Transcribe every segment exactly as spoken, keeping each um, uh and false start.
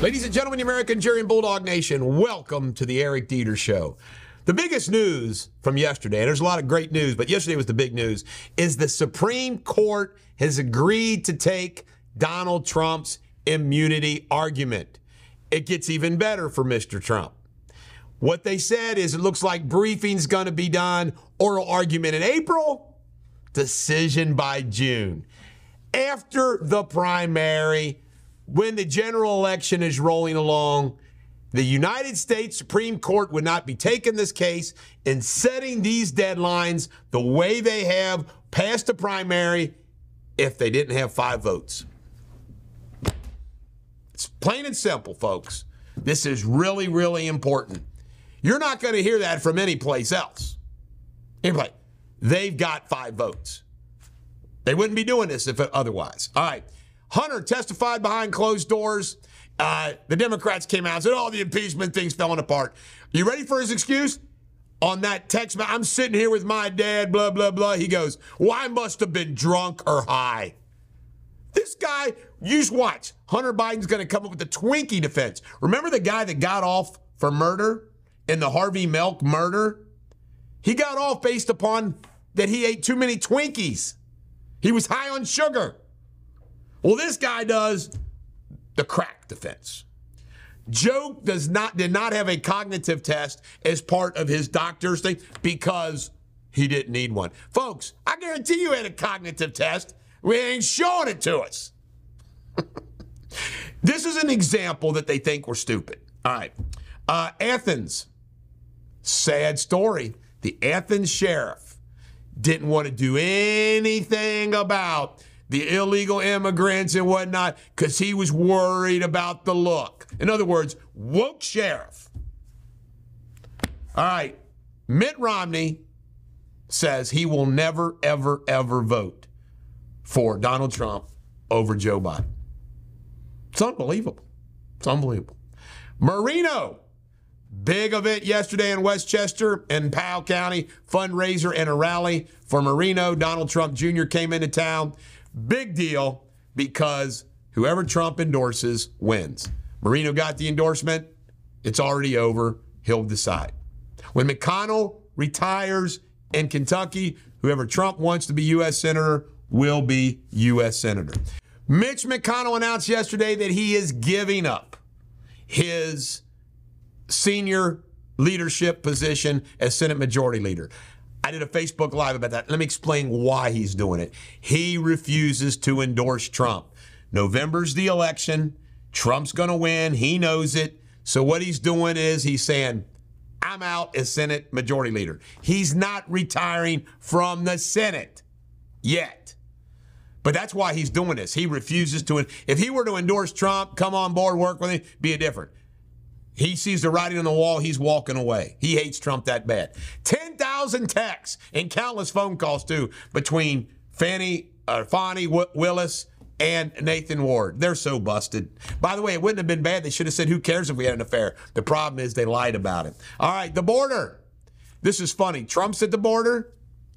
Ladies and gentlemen, the American Jury and Bulldog Nation, welcome to the Eric Deters Show. The biggest news from yesterday, and there's a lot of great news, but yesterday was the big news, is the Supreme Court has agreed to take Donald Trump's immunity argument. It gets even better for Mister Trump. What they said is it looks like briefing's going to be done, oral argument in April, decision by June. After the primary, when the general election is rolling along, the United States Supreme Court would not be taking this case and setting these deadlines the way they have past the primary if they didn't have five votes. It's plain and simple, folks. This is really, really important. You're not going to hear that from any place else. Anybody. They've got five votes. They wouldn't be doing this if otherwise. All right. Hunter testified behind closed doors. Uh, the Democrats came out and said, oh, the impeachment thing's falling apart. You ready for his excuse? On that text, I'm sitting here with my dad, blah, blah, blah. He goes, well, I must have been drunk or high. This guy, you just watch. Hunter Biden's going to come up with a Twinkie defense. Remember the guy that got off for murder in the Harvey Milk murder? He got off based upon that he ate too many Twinkies. He was high on sugar. Well, this guy does the crack defense. Joe does not did not have a cognitive test as part of his doctor's thing because he didn't need one. Folks, I guarantee you had a cognitive test. We ain't showing it to us. This is an example that they think we're stupid. All right. Uh, Athens. Sad story. The Athens sheriff didn't want to do anything about the illegal immigrants and whatnot because he was worried about the look. In other words, woke sheriff. All right. Mitt Romney says he will never, ever, ever vote for Donald Trump over Joe Biden. It's unbelievable. It's unbelievable. Marino. Big event yesterday in Westchester and Powell County, fundraiser and a rally for Marino. Donald Trump Junior came into town. Big deal because whoever Trump endorses wins. Marino got the endorsement. It's already over. He'll decide. When McConnell retires in Kentucky, whoever Trump wants to be U S Senator will be U S Senator. Mitch McConnell announced yesterday that he is giving up his senior leadership position as Senate Majority Leader. I did a Facebook Live about that. Let me explain why he's doing it. He refuses to endorse Trump. November's the election. Trump's going to win. He knows it. So what he's doing is he's saying, I'm out as Senate Majority Leader. He's not retiring from the Senate yet. But that's why he's doing this. He refuses to. If he were to endorse Trump, come on board, work with him, be a different. He sees the writing on the wall. He's walking away. He hates Trump that bad. ten thousand texts and countless phone calls, too, between Fannie, uh, Fannie Willis and Nathan Ward. They're so busted. By the way, it wouldn't have been bad. They should have said, who cares if we had an affair? The problem is they lied about it. All right, the border. This is funny. Trump's at the border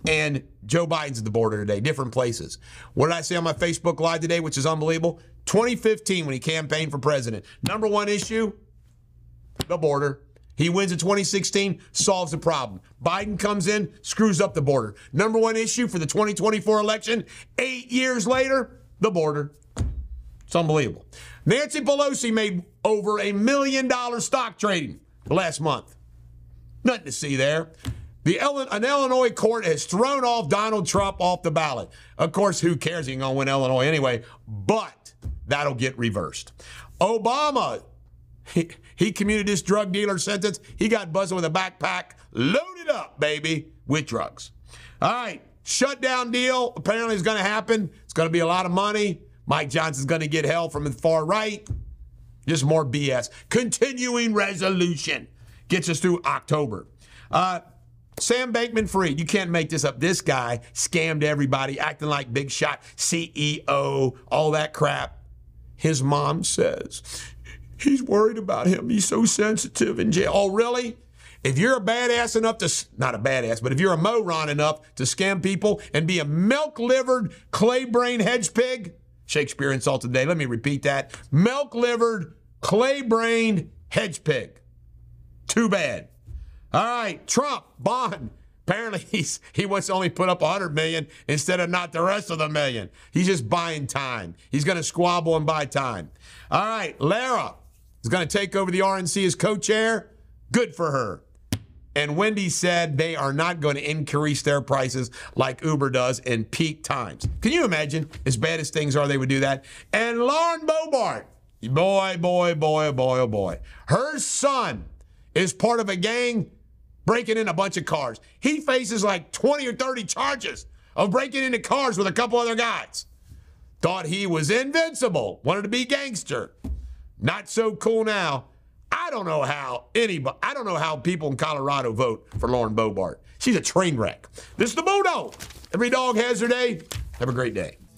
and Joe Biden's at the border today, different places. What did I say on my Facebook Live today, which is unbelievable? twenty fifteen, when he campaigned for president. Number one issue? The border. He wins in twenty sixteen, solves the problem. Biden comes in, screws up the border. Number one issue for the twenty twenty-four election, eight years later, the border. It's unbelievable. Nancy Pelosi made over a million dollar stock trading last month. Nothing to see there. The an Illinois court has thrown off Donald Trump off the ballot. Of course, who cares? He's going to win Illinois anyway, but that'll get reversed. Obama. He, he commuted his drug dealer sentence. He got busted with a backpack, loaded up, baby, with drugs. All right, shutdown deal apparently is going to happen. It's going to be a lot of money. Mike Johnson's going to get hell from the far right. Just more B S. Continuing resolution gets us through October. Uh, Sam Bankman-Fried, you can't make this up. This guy scammed everybody, acting like big shot, C E O, all that crap. His mom says he's worried about him. He's so sensitive in jail. Oh, really? If you're a badass enough to, not a badass, but if you're a moron enough to scam people and be a milk-livered, clay-brained hedge pig, Shakespeare insulted today, let me repeat that, milk-livered, clay-brained hedge pig. Too bad. All right, Trump, bond. Apparently, he's, he wants to only put up one hundred million dollars instead of not the rest of the million. He's just buying time. He's going to squabble and buy time. All right, Lara is going to take over the R N C as co-chair. Good for her. And Wendy said they are not going to increase their prices like Uber does in peak times. Can you imagine? As bad as things are, they would do that. And Lauren Boebert, boy, boy, boy, boy, boy. Her son is part of a gang breaking in a bunch of cars. He faces like twenty or thirty charges of breaking into cars with a couple other guys. Thought he was invincible. Wanted to be gangster. Not so cool now. I don't know how anybody, I don't know how people in Colorado vote for Lauren Boebert. She's a train wreck. This is the Bulldog. Every dog has their day. Have a great day.